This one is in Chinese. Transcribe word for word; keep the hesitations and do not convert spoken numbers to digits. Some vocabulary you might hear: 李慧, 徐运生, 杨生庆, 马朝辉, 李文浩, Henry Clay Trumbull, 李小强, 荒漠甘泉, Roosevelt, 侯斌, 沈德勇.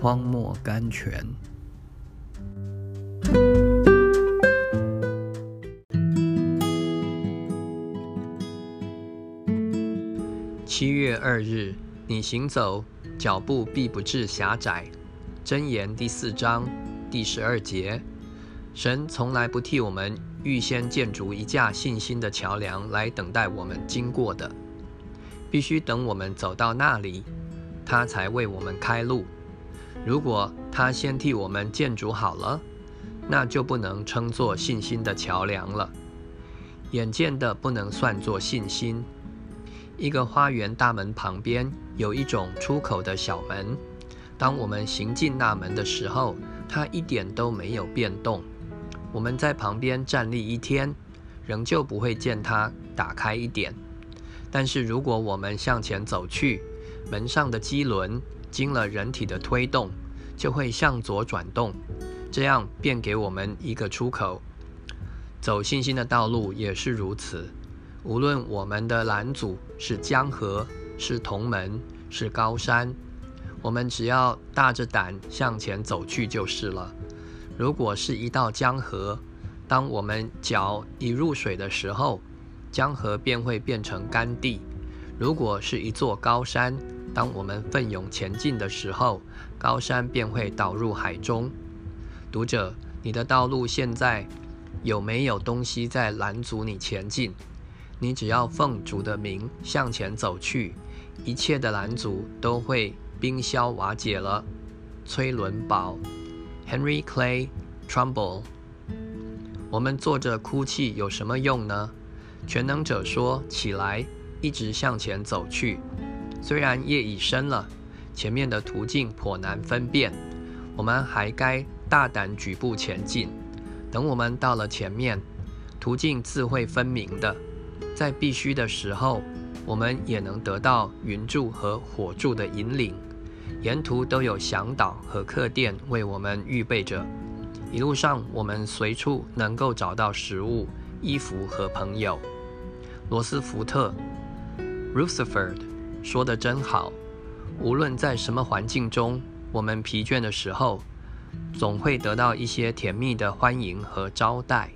荒漠甘泉。七月二日，你行走，脚步必不致狭窄。箴言第四章第十二节。神从来不替我们预先建筑一架信心的桥梁来等待我们经过的，必须等我们走到那里，他才为我们开路。如果他先替我们建筑好了，那就不能称作信心的桥梁了。眼见的不能算作信心。一个花园大门旁边有一种出口的小门，当我们行进那门的时候，它一点都没有变动。我们在旁边站立一天，仍旧不会见它打开一点。但是如果我们向前走去，门上的机轮经了人体的推动，就会向左转动，这样便给我们一个出口。走信心的道路也是如此，无论我们的拦阻是江河，是同门，是高山，我们只要大着胆向前走去就是了。如果是一道江河，当我们脚一入水的时候，江河便会变成干地；如果是一座高山，当我们奋勇前进的时候，高山便会倒入海中。读者，你的道路现在有没有东西在拦阻你前进？你只要奉主的名向前走去，一切的拦阻都会冰消瓦解了。崔伦堡 Henry Clay Trumbull。 我们坐着哭泣有什么用呢？全能者说，起来，一直向前走去。虽然夜已深了，前面的途径颇难分辨，我们还该大胆举步前进。等我们到了前面，途径自会分明的。在必须的时候，我们也能得到云柱和火柱的引领，沿途都有向导和客店为我们预备着。一路上，我们随处能够找到食物、衣服和朋友。罗斯福特 Roosevelt 说得真好，无论在什么环境中，我们疲倦的时候，总会得到一些甜蜜的欢迎和招待。